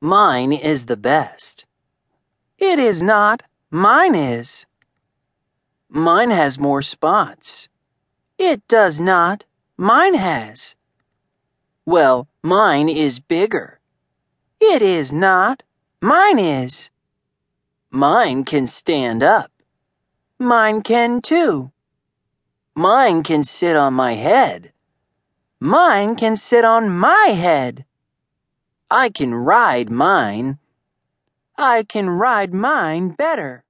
Mine is the best. It is not. Mine is. Mine has more spots. It does not. Mine has. Well, mine is bigger. It is not. Mine is. Mine can stand up. Mine can too. Mine can sit on my head. Mine can sit on my head. I can ride mine. I can ride mine better.